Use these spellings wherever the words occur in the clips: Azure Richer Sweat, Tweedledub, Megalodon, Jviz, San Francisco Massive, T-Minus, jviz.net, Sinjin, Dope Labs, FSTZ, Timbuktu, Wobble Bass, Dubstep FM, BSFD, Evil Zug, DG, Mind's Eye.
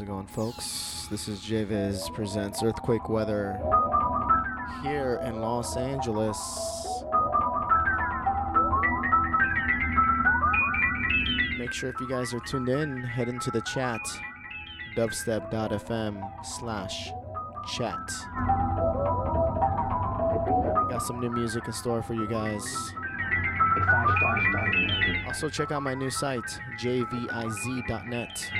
How's it going, folks? This is Jviz presents Earthquake Weather here in Los Angeles. Make sure if you guys are tuned in, head into the chat, dubstep.fm/chat. Got some new music in store for you guys. Also check out my new site, jviz.net.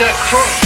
Set cross.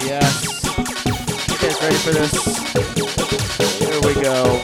yes. You guys ready for this? Here we go.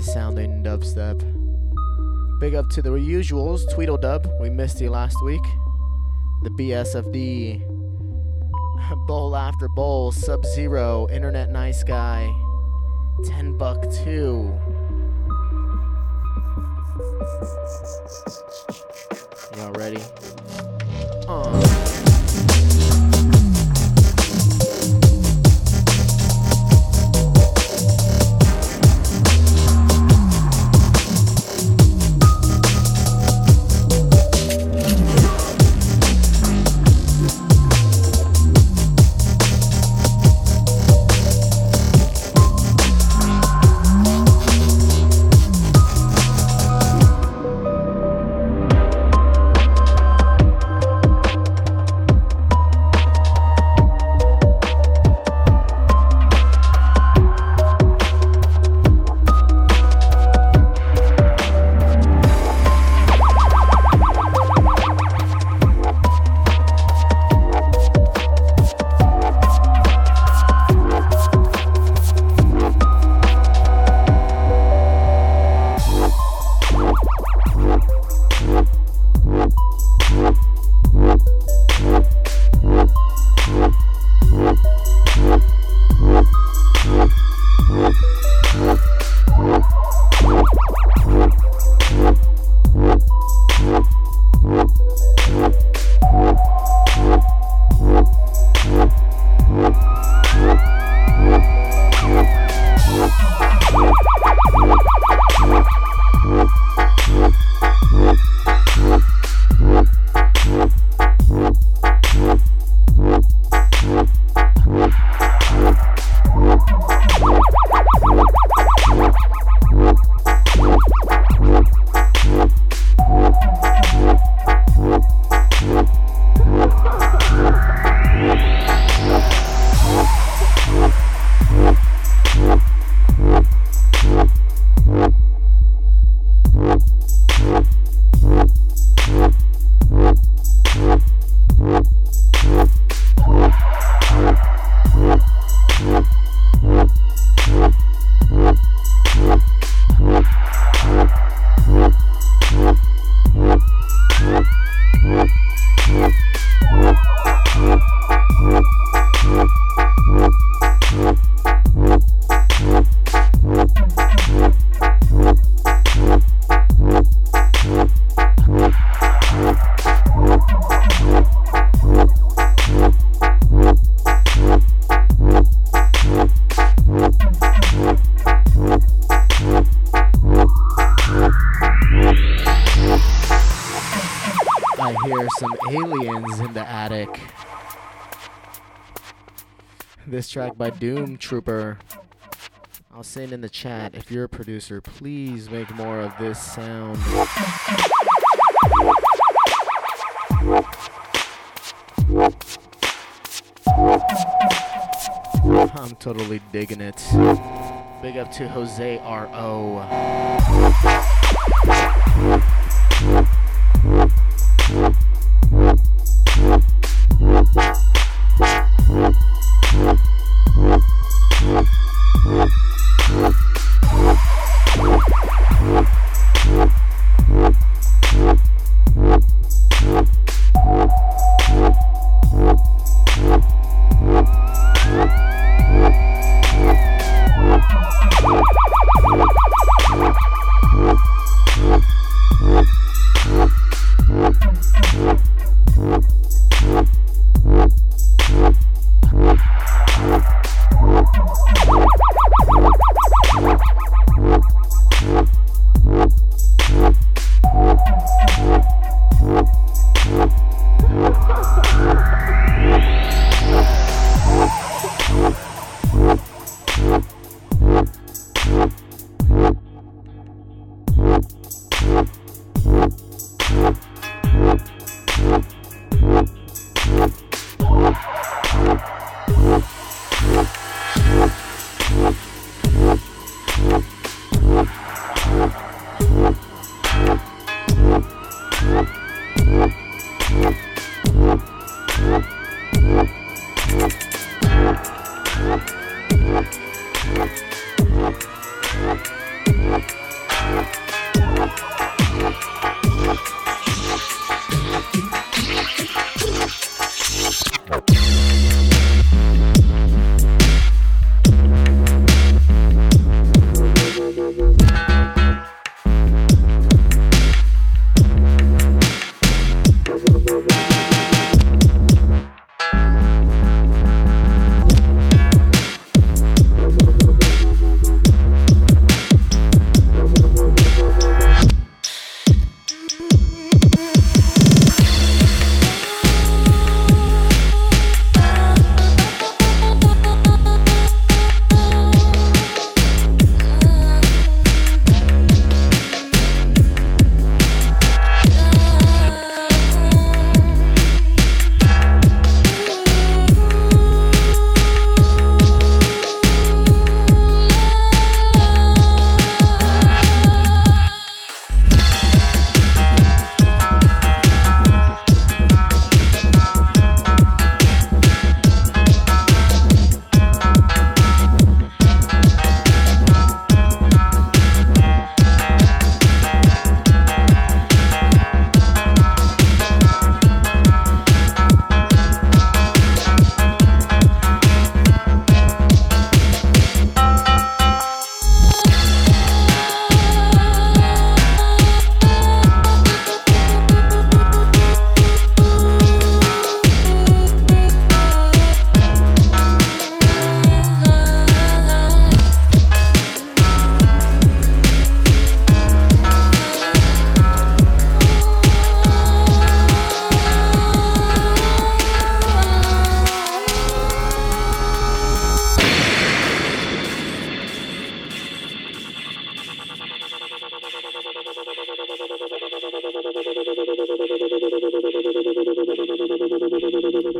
Sounding dubstep. Big up to the usuals, Tweedledub, we missed you last week. The BSFD, Bowl After Bowl, Sub-Zero, Internet Nice Guy, Timbuktu. Y'all ready? This track by Doom Trooper. I'll send in the chat, if you're a producer, please make more of this sound. I'm totally digging it. Big up to Jose R.O.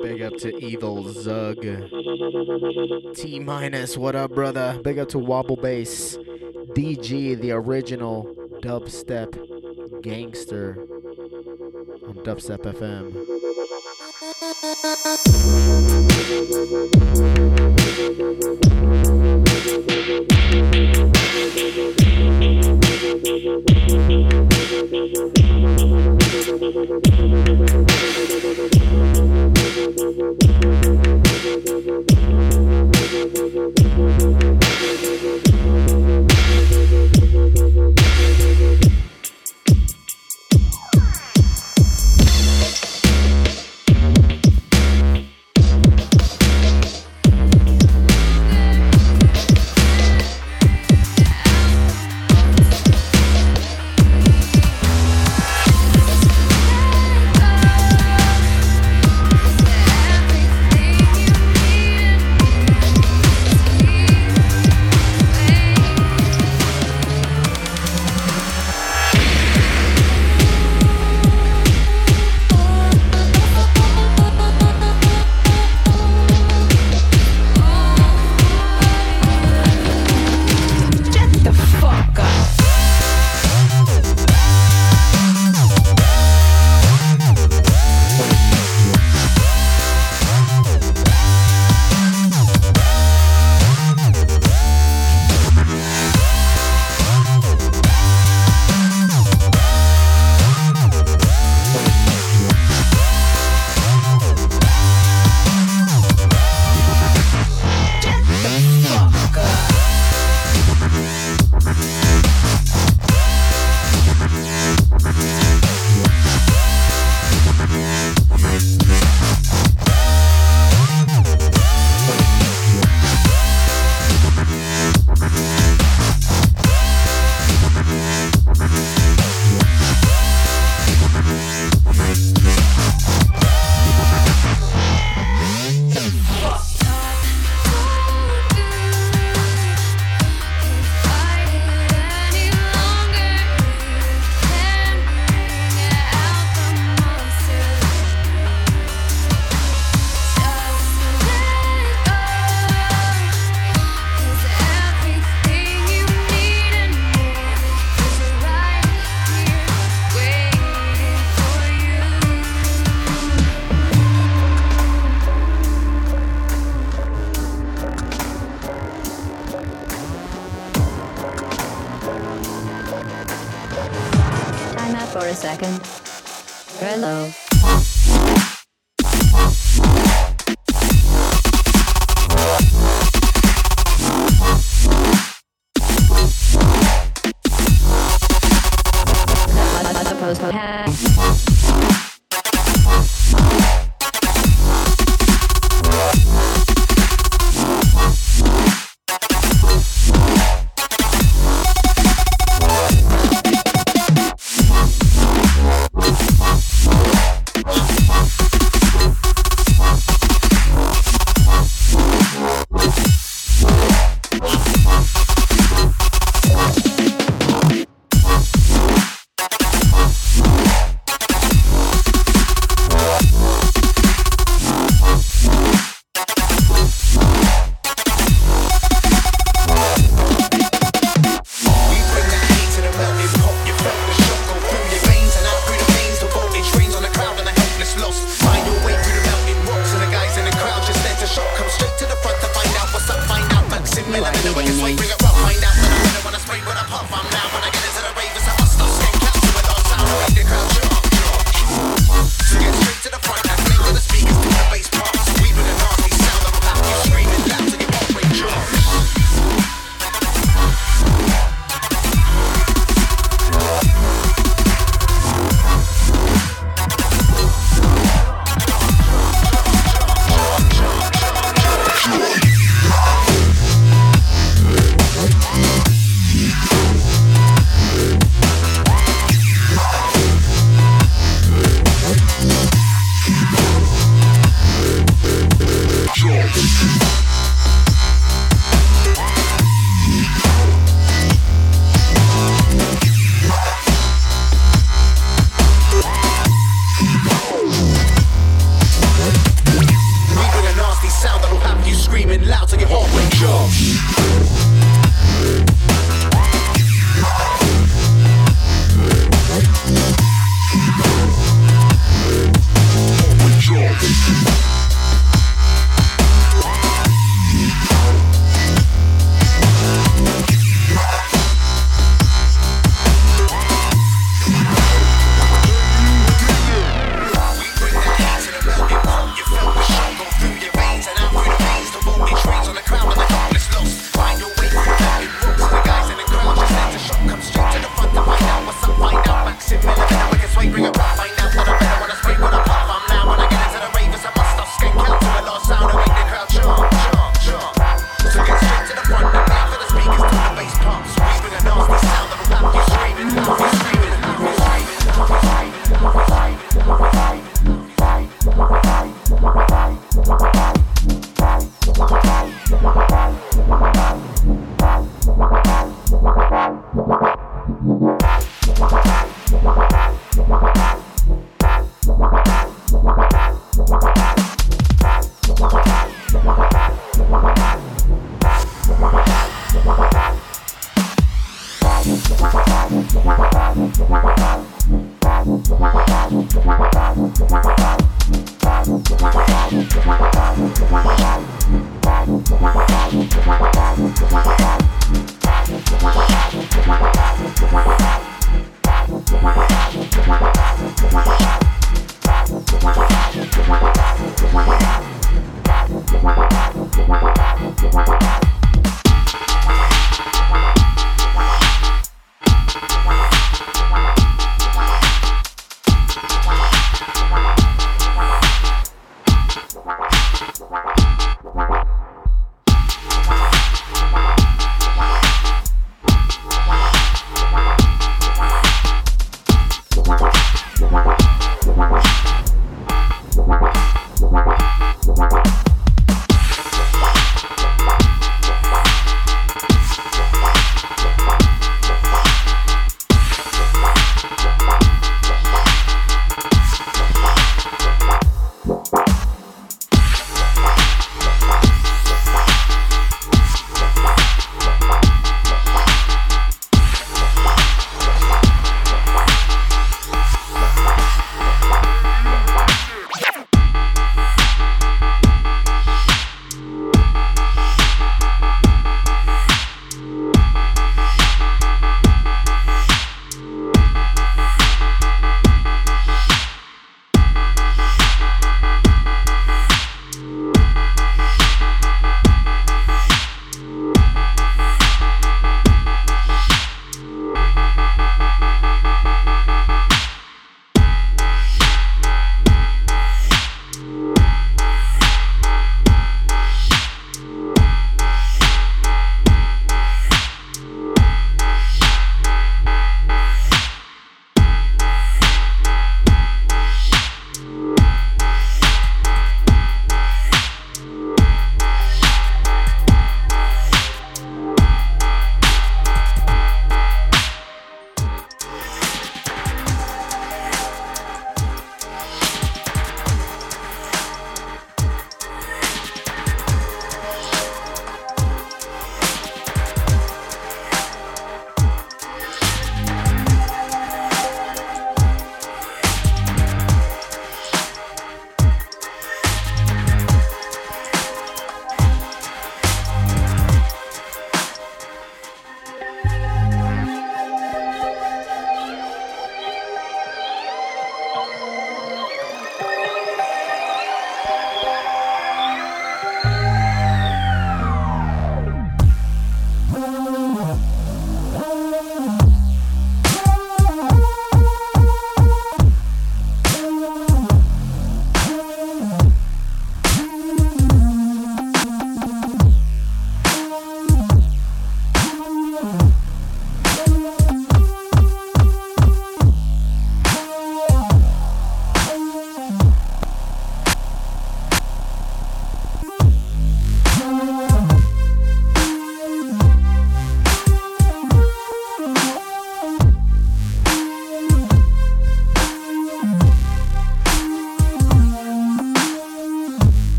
Big up to Evil Zug. T-Minus, what up, brother? Big up to Wobble Bass. DG, the original dubstep gangster on Dubstep FM.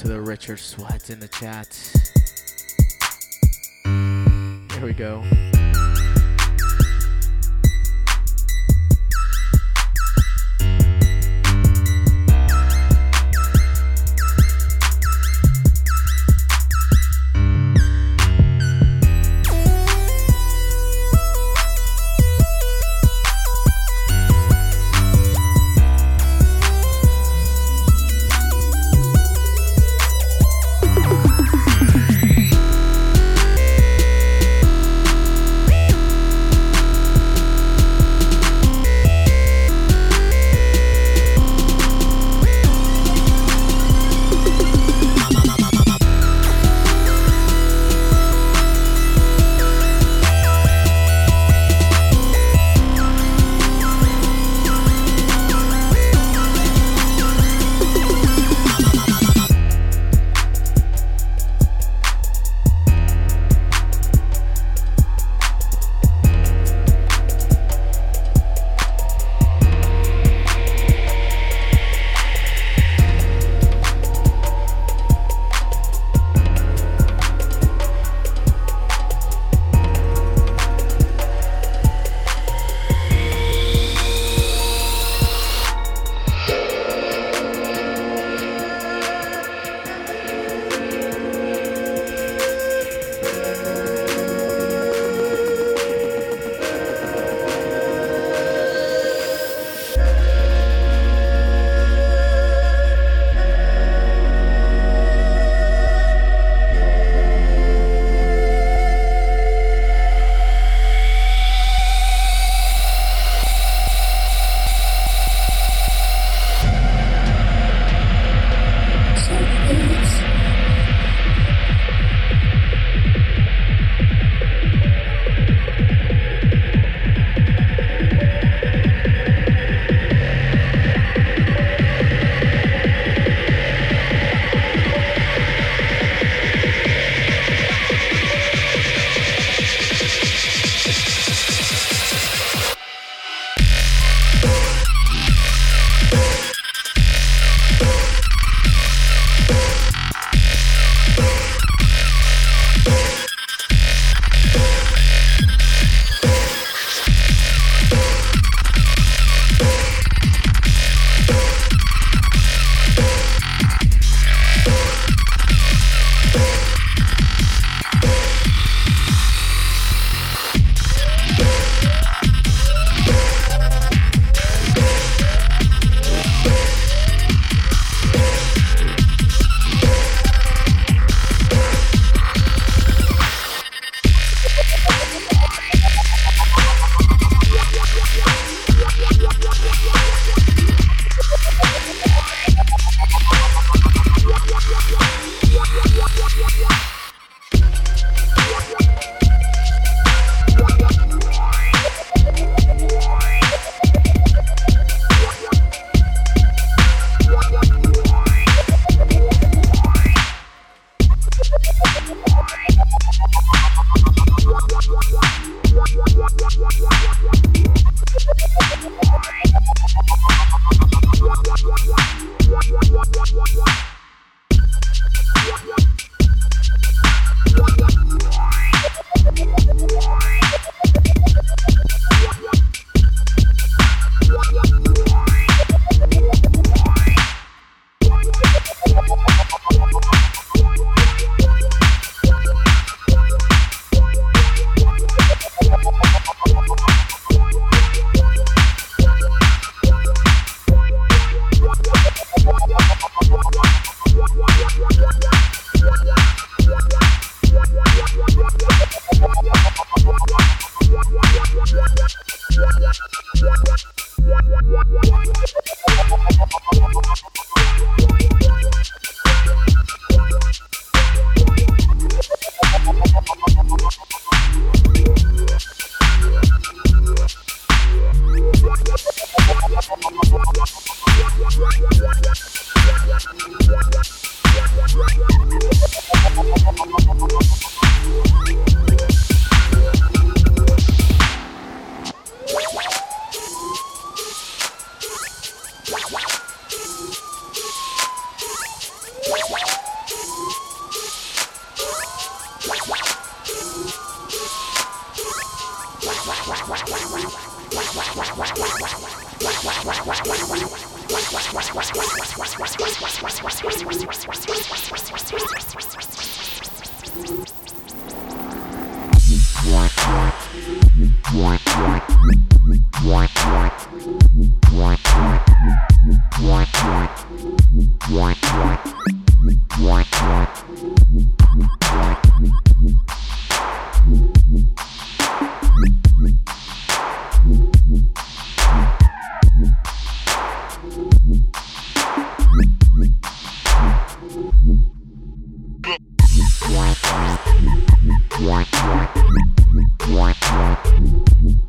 to the Richer Sweat in the chat. Here we go.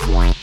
What?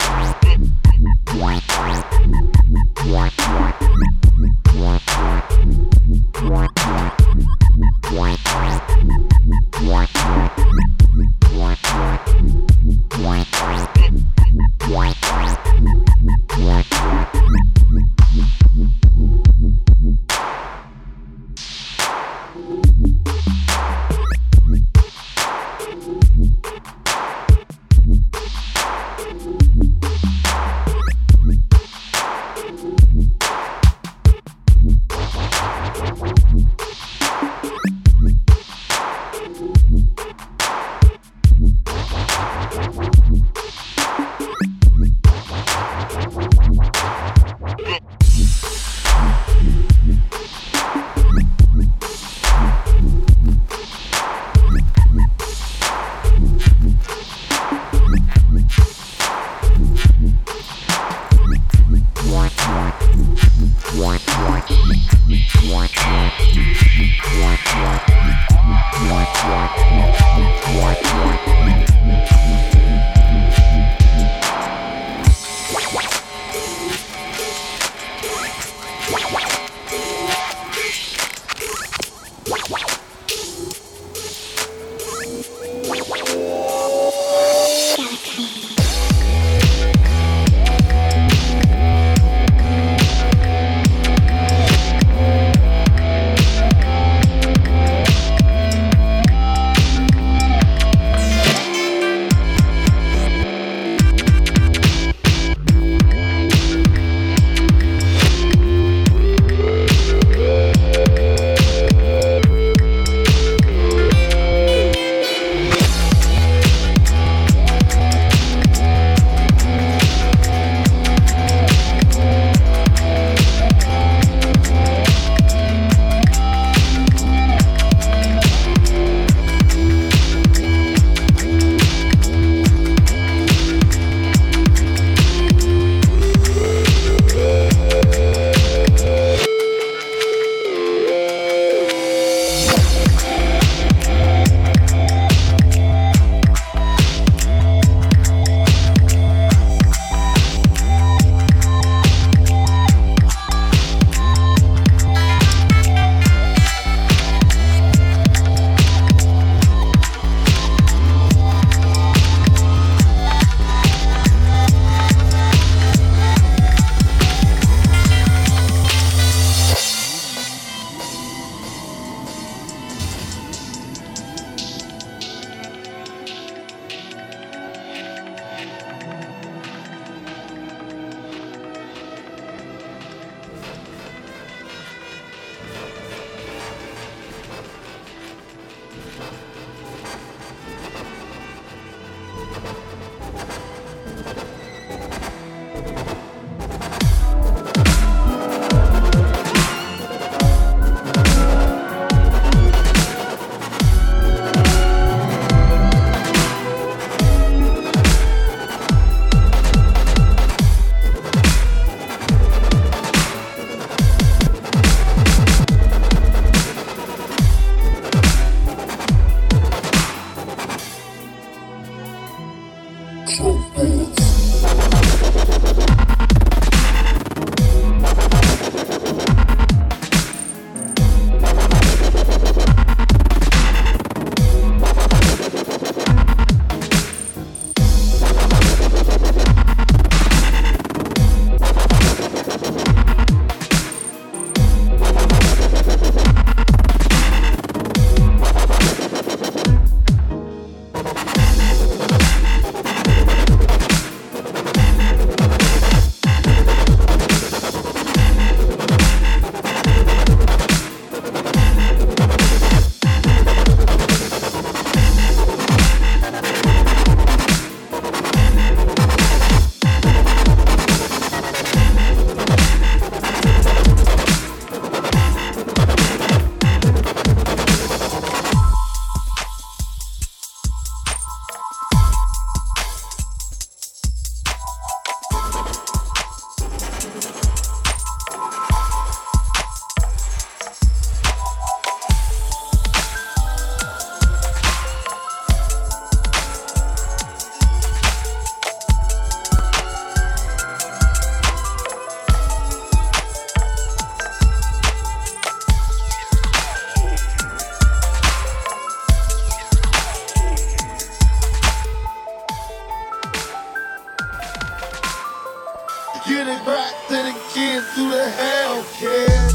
Get it back to the kids, who the hell cares?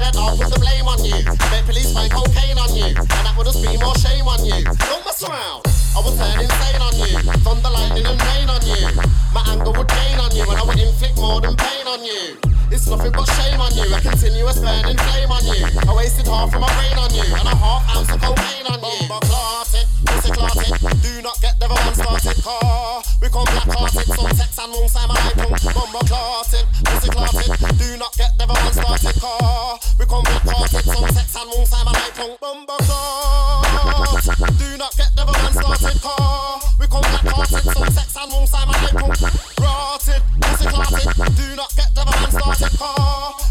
their dog put the blame on you. Make police find cocaine on you, and that would just be more shame on you. Don't mess around, I would turn insane on you. Thunder, lightning and rain on you. My anger would gain on you, and I would inflict more than pain on you. It's nothing but shame on you, a continuous burning flame on you. I wasted half of my brain on you, and a half ounce of cocaine on you. Bomba clastic, pussy clastic, do not get never one started car. We call black clastic, so sex and wrong side my icon. Bomba clastic, pussy clastic, do not get never one started car. We call black clastic, so sex and wrong side my icon. Bomba clastic, do not get never one started car. We call black clastic, so sex and wrong side my icon. Rotted, pussy clastic, do not get never one started.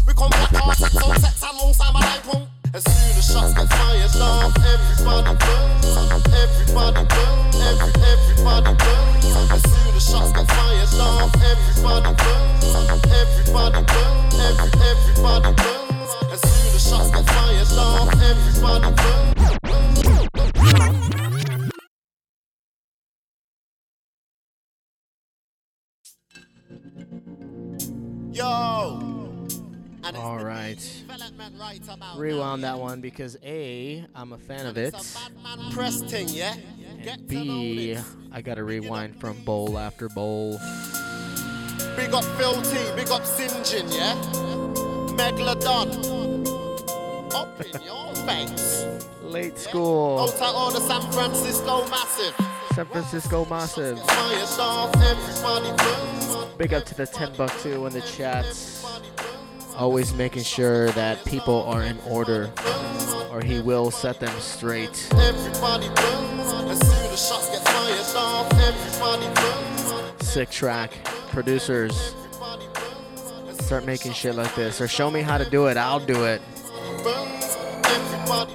We come back classes, so sex and long time I won't. As soon as shots get fired, love, everybody burns. Everybody burns, everybody burns. As soon as shots get fired, love, everybody burns. Everybody burns, everybody burns. As soon as shots get fired, love, everybody burns. Yo! Alright. Rewound that one because A, I'm a fan of it. And B, I gotta rewind from bowl after bowl. Big up Phil T, big up Sinjin, yeah? Megalodon. Up in your face. Late school. Out all the San Francisco Massive. San Francisco Massive. Big up to the Timbuktu in the chats. Always making sure that people are in order, or he will set them straight. Sick track. Producers, start making shit like this, or show me how to do it. I'll do it.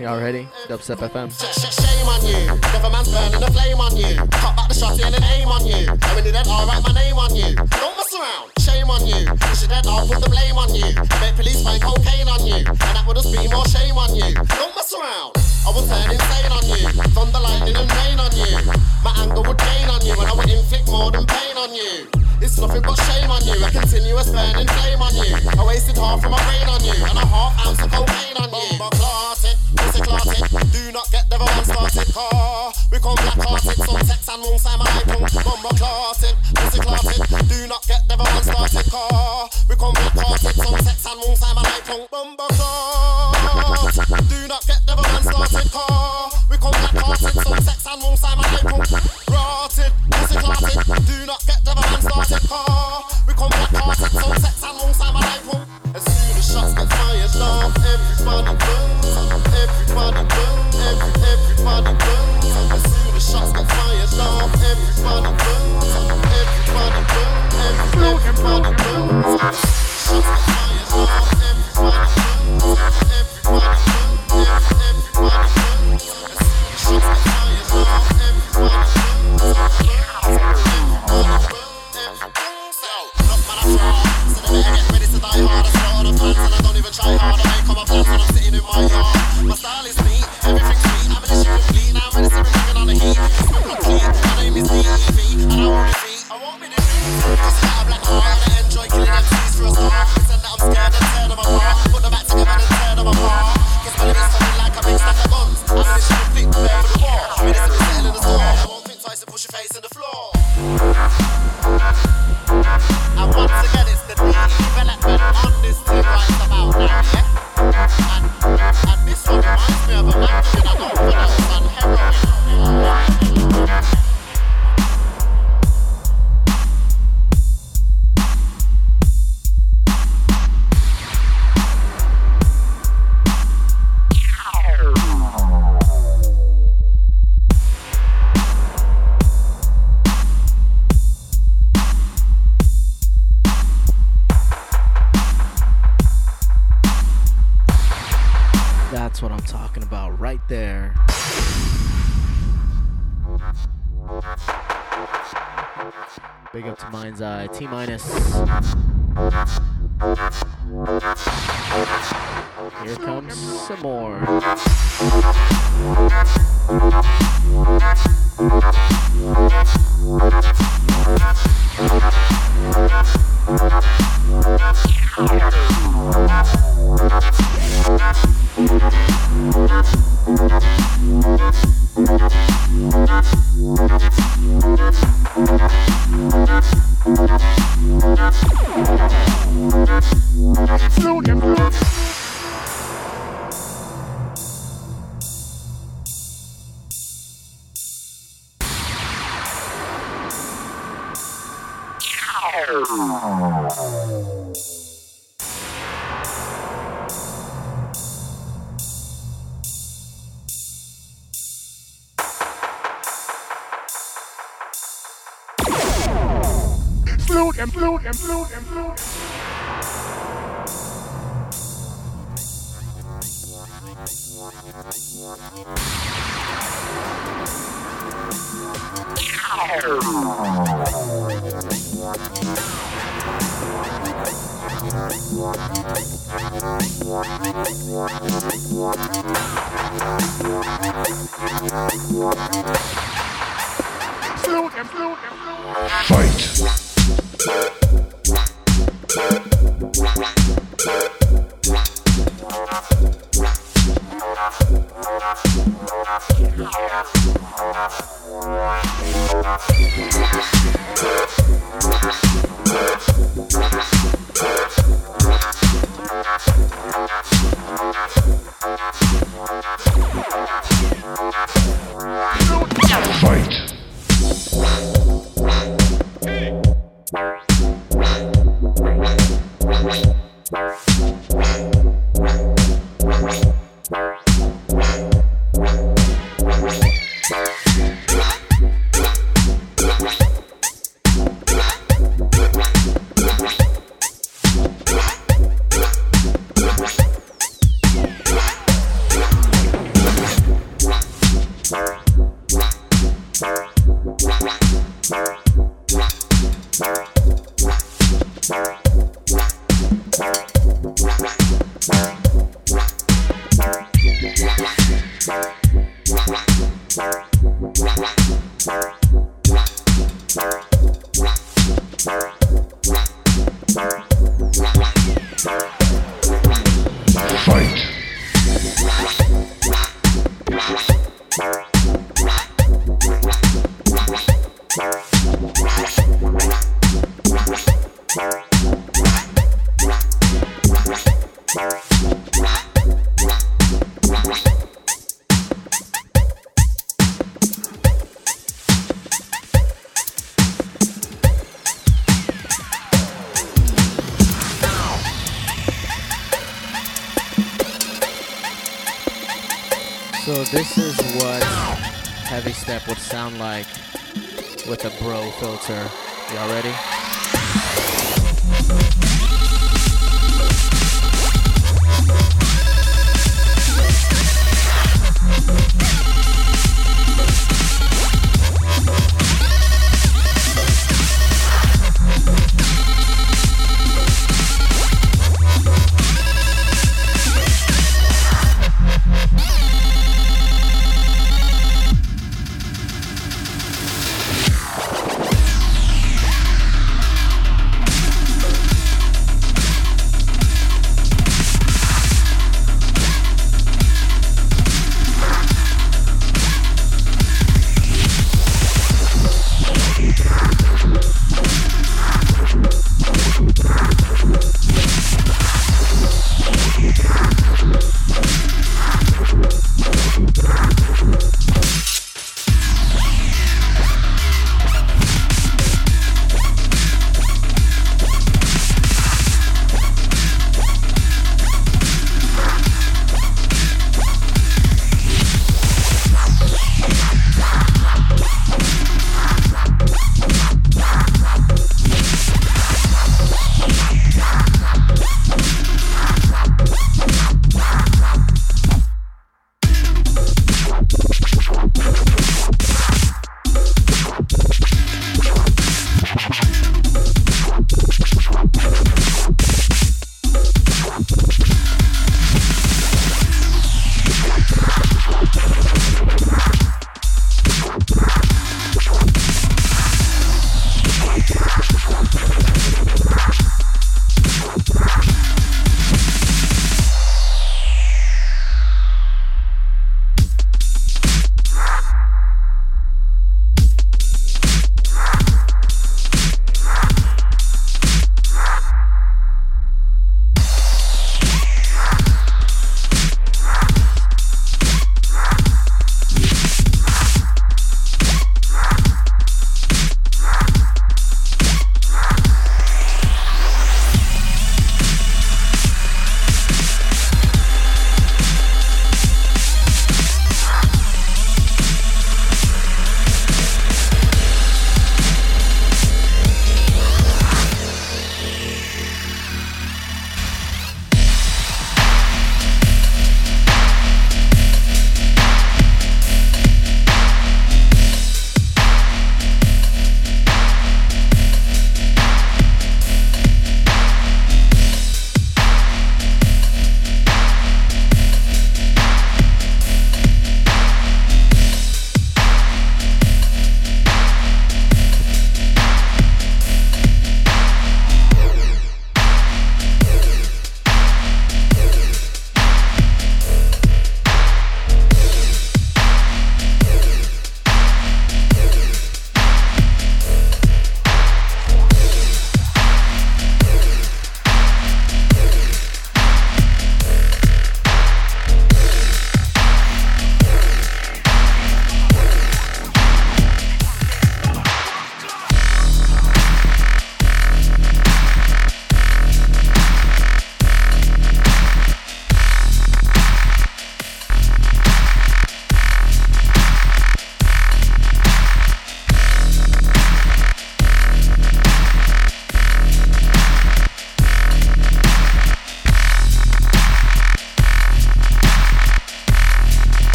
Y'all ready? Dubstep FM. Shame on you. Neverman's burning a flame on you. Cut back the shotty and an aim on you. And when you're dead, I'll write my name on you. Don't mess around. Shame on you. If you're dead, I'll put the blame on you. Make police find cocaine on you. And that would just be more shame on you. Don't mess around. I would turn insane on you. Thunder, lightning and rain on you. My anger would gain on you. And I would inflict more than pain on you. It's nothing but shame on you. A continuous burning flame on you. I wasted half of my brain on you. And a half ounce of cocaine on you. But pussy classes, do not get never one started car. We call black classes, so sex and wrong side my icon. Bomba classes, pussy classes, do not get never one started car. We call black classes, so sex and wrong side my icon. Bomba classes, do not get never one started car. We call black classes, so sex and wrong side my icon. Rotted, pussy classes, do not get never one started car. We call black classes, so sex and wrong side my icon. As soon as shots get fired, love, everybody burns. Everybody burns, everybody burns. As soon as shots get fired, love, everybody burns. Everybody burns, everybody burns. Shots get fired, love, everybody burns. Everybody burns, everybody burns. As soon as shots get fired, love, everybody burns. Everybody burns, everybody burns. So, look man, I'm strong, so they better get ready to die hard. And I don't even try hard, I ain't come up flat when I'm sitting in my yard. My style is neat, everything's neat, I'm an issue complete. Now I'm ready to be bringing on the heat. It's not complete, my name is DEV. And I won't be beat, I won't be defeated. Cause I got a black heart and I enjoy killing MCs for a star. Pretend that I'm scared and turn them apart. Put them back together and turn them apart. Cause my name is coming like a big stack of guns. I'm an issue complete, prepare for the war. I'm ready to be sitting in the store. I won't think twice and push your face in the floor. And once again it's the development on this team right about now, yeah? And this one reminds me of a man should have gone for those on heroin. That's what I'm talking about right there. Big up to Mind's Eye, T-Minus. Here comes some more.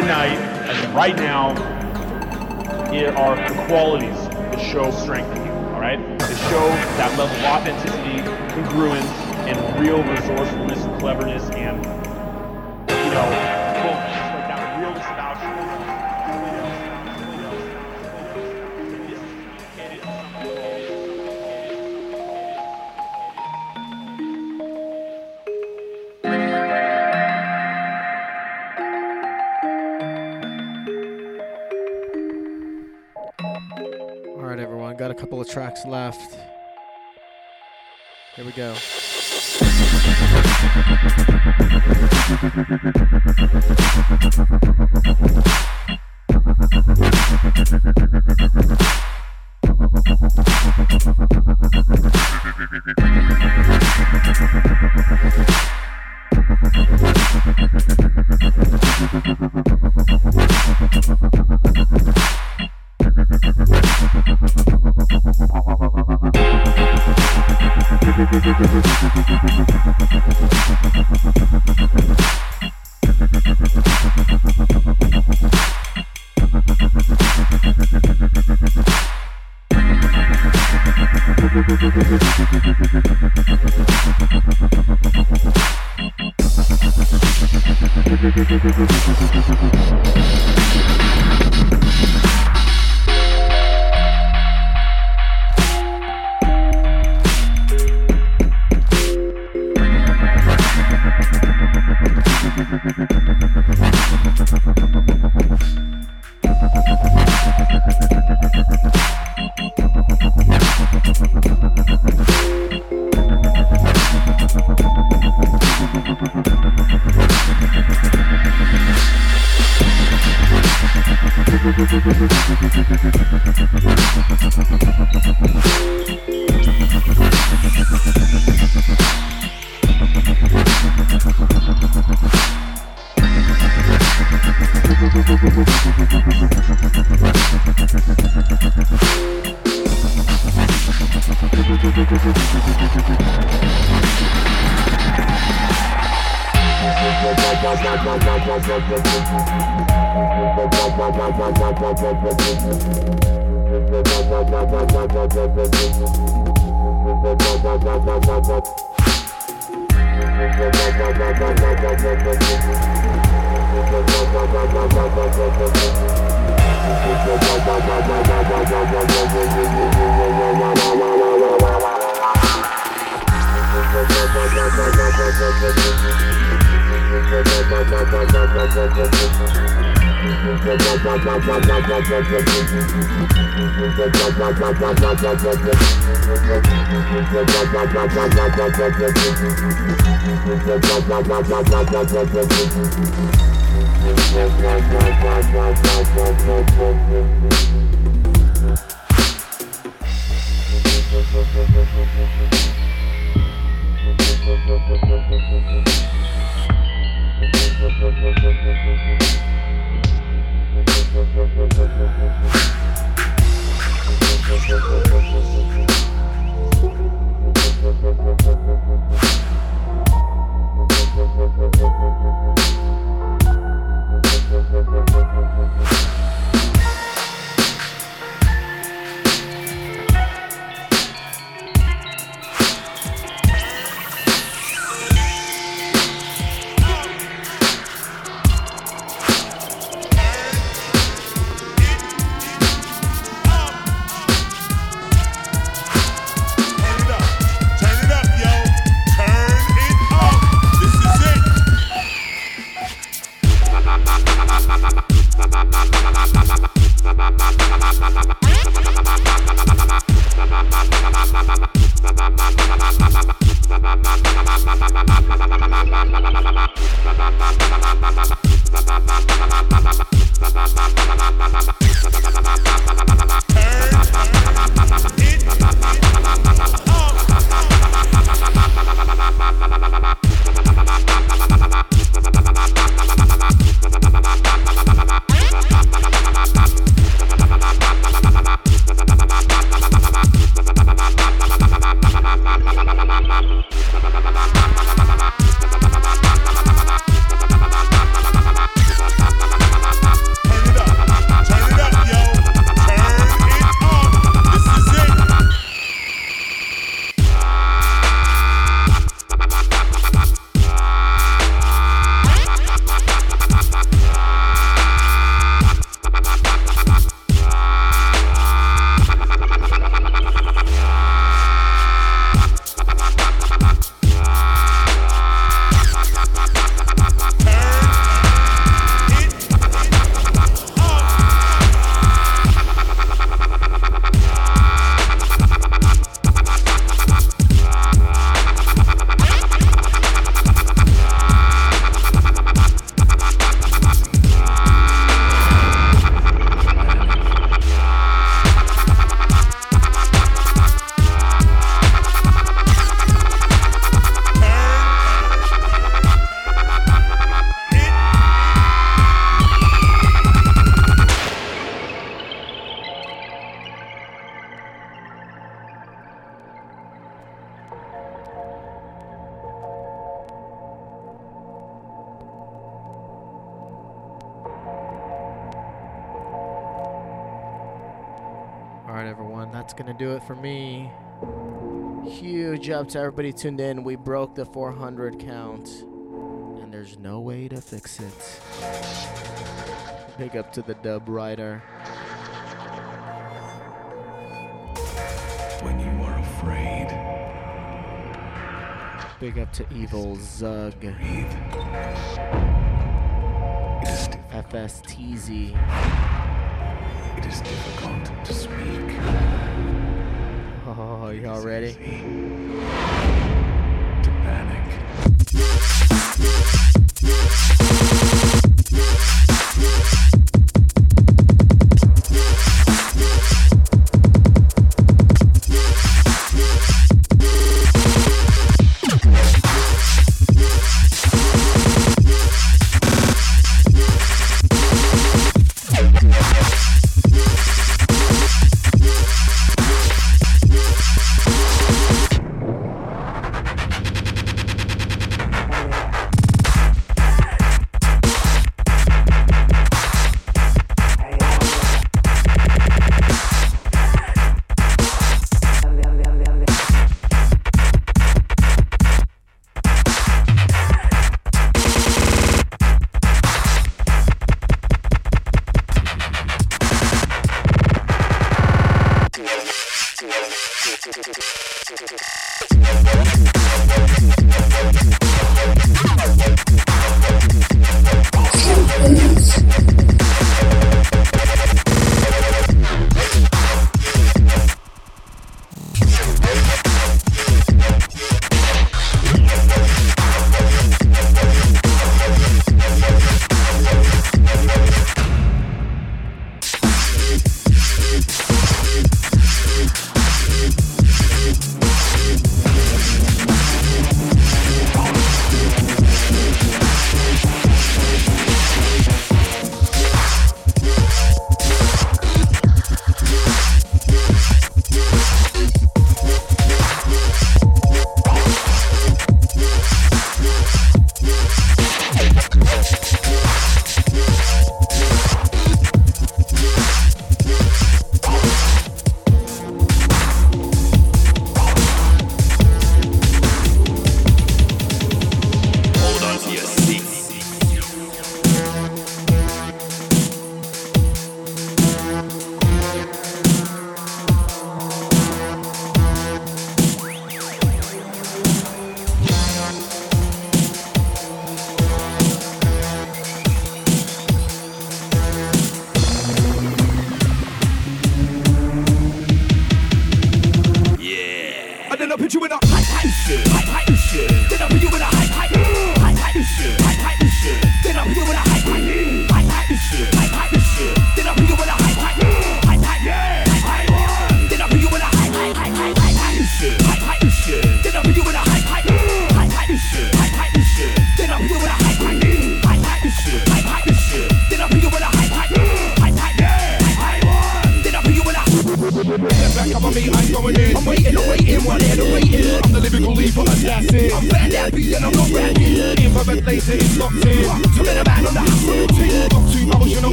tonight, as of right now, here are the qualities that show strength in you, all right? They show that level of authenticity, congruence, and real resourcefulness and cleverness and, you know, couple of tracks left. Here we go. All right, everyone, that's going to do it for me. Huge up to everybody tuned in. We broke the 400 count, and there's no way to fix it. Big up to the dub rider. When you are afraid. Big up to Evil Zug. FSTZ. It is difficult to speak. Oh, y'all ready? To panic.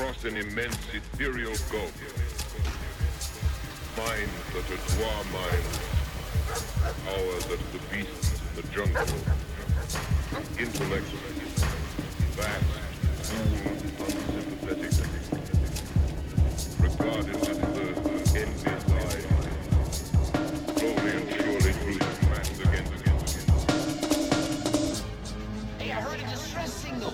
across an immense ethereal gulf. Mines that are Dwa mines, ours that are the beasts in the jungle. Intellects, vast, cool, unsympathetic, regarded as the envious eye. Slowly and surely will smash against. Hey, I heard a distress signal.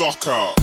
sucker. Down.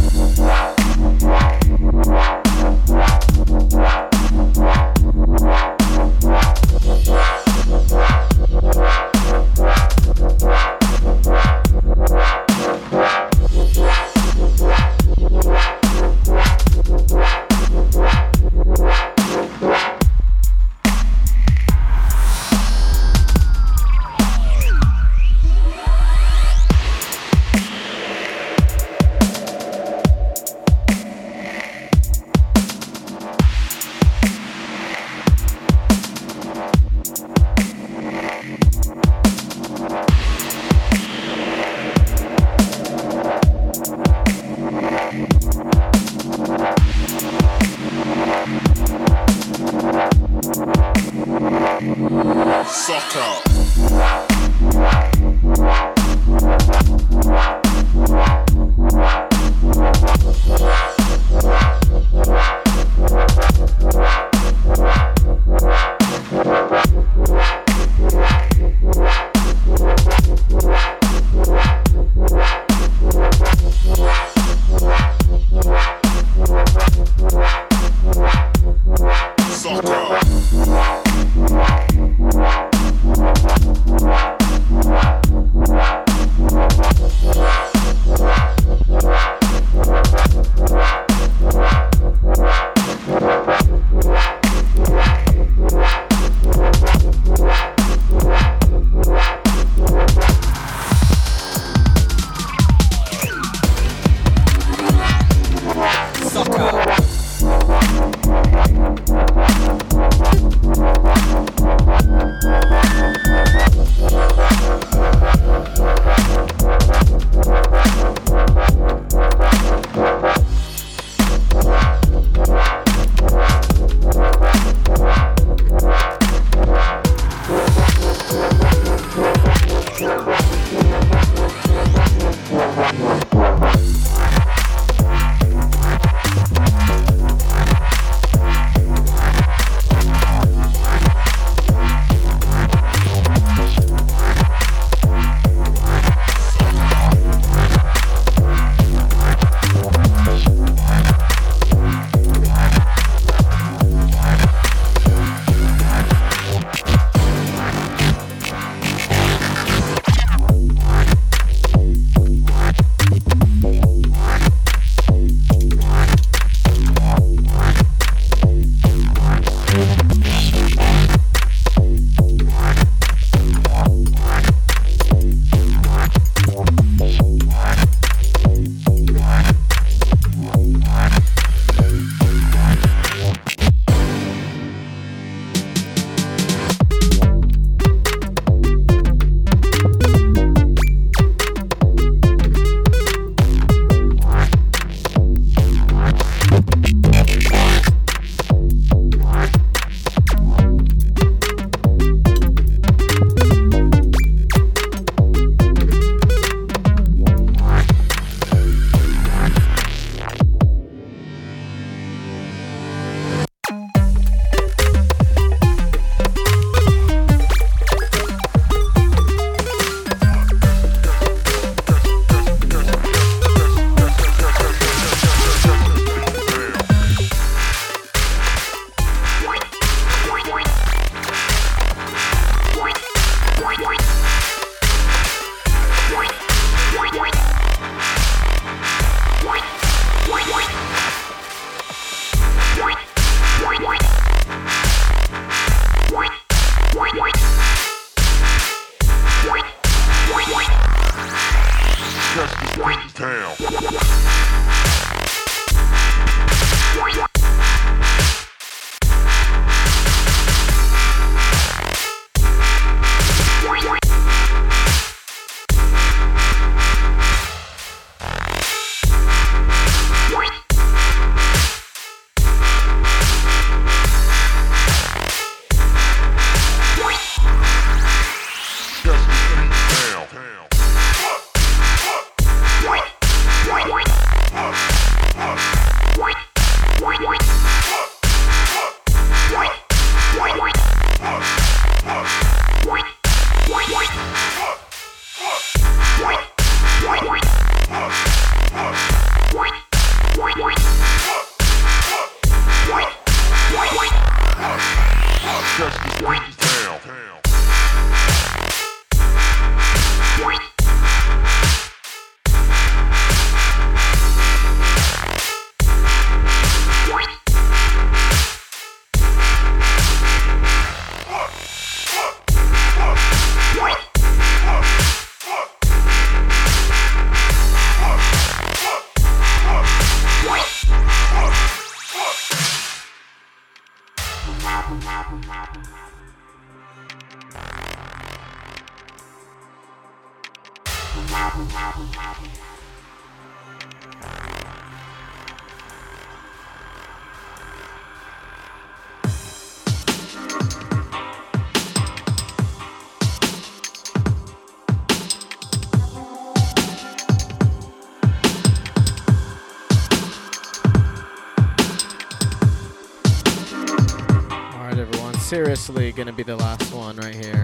Seriously, gonna be the last one right here.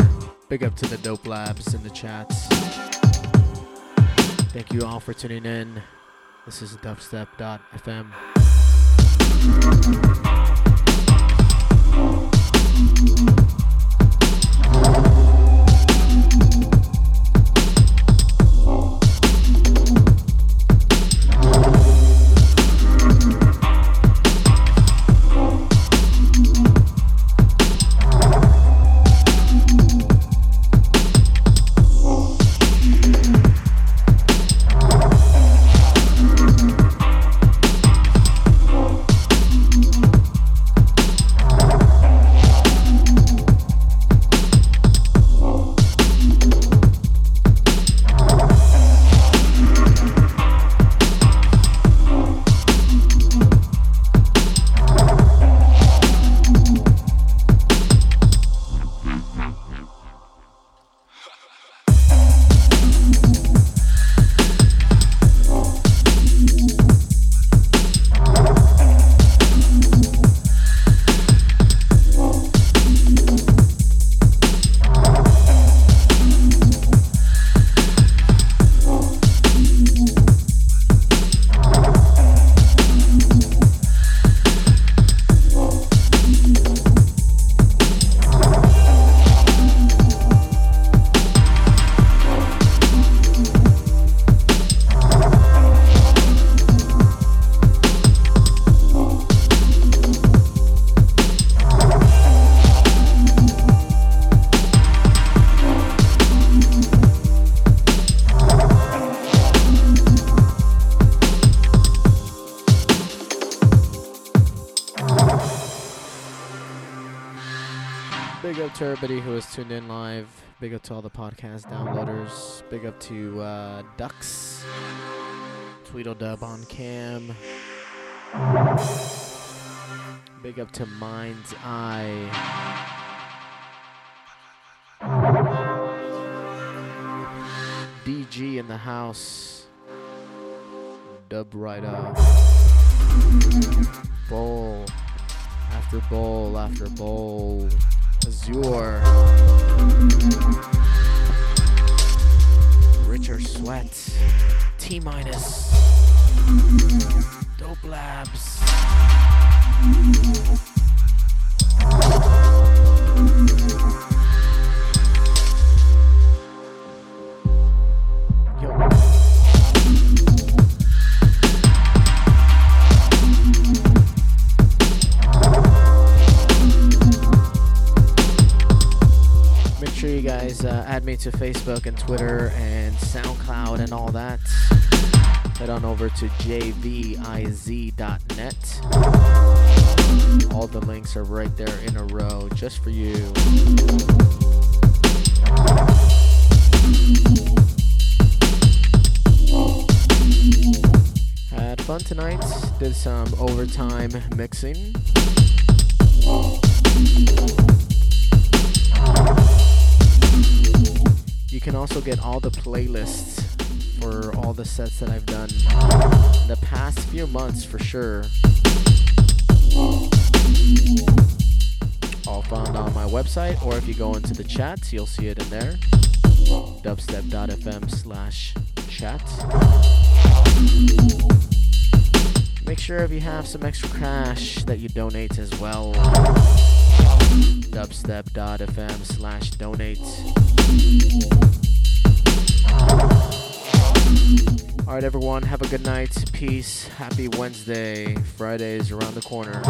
Big up to the Dope Labs in the chats. Thank you all for tuning in. This is dubstep.fm. Everybody who is tuned in live, big up to all the podcast downloaders, big up to Ducks, Tweedledub on cam, big up to Mind's Eye, DG in the house, Dub right up, bowl after bowl after bowl. Azure Richer Sweat, T-Minus, Dope Labs, add me to Facebook and Twitter and SoundCloud and all that. Head on over to jviz.net. All the links are right there in a row just for you. Had fun tonight. Did some overtime mixing. You can also get all the playlists for all the sets that I've done in the past few months for sure. All found on my website, or if you go into the chats, you'll see it in there. Dubstep.fm/chat. Make sure if you have some extra cash that you donate as well. Dubstep.fm/donate. Alright everyone, have a good night, peace, happy Wednesday, Friday is around the corner.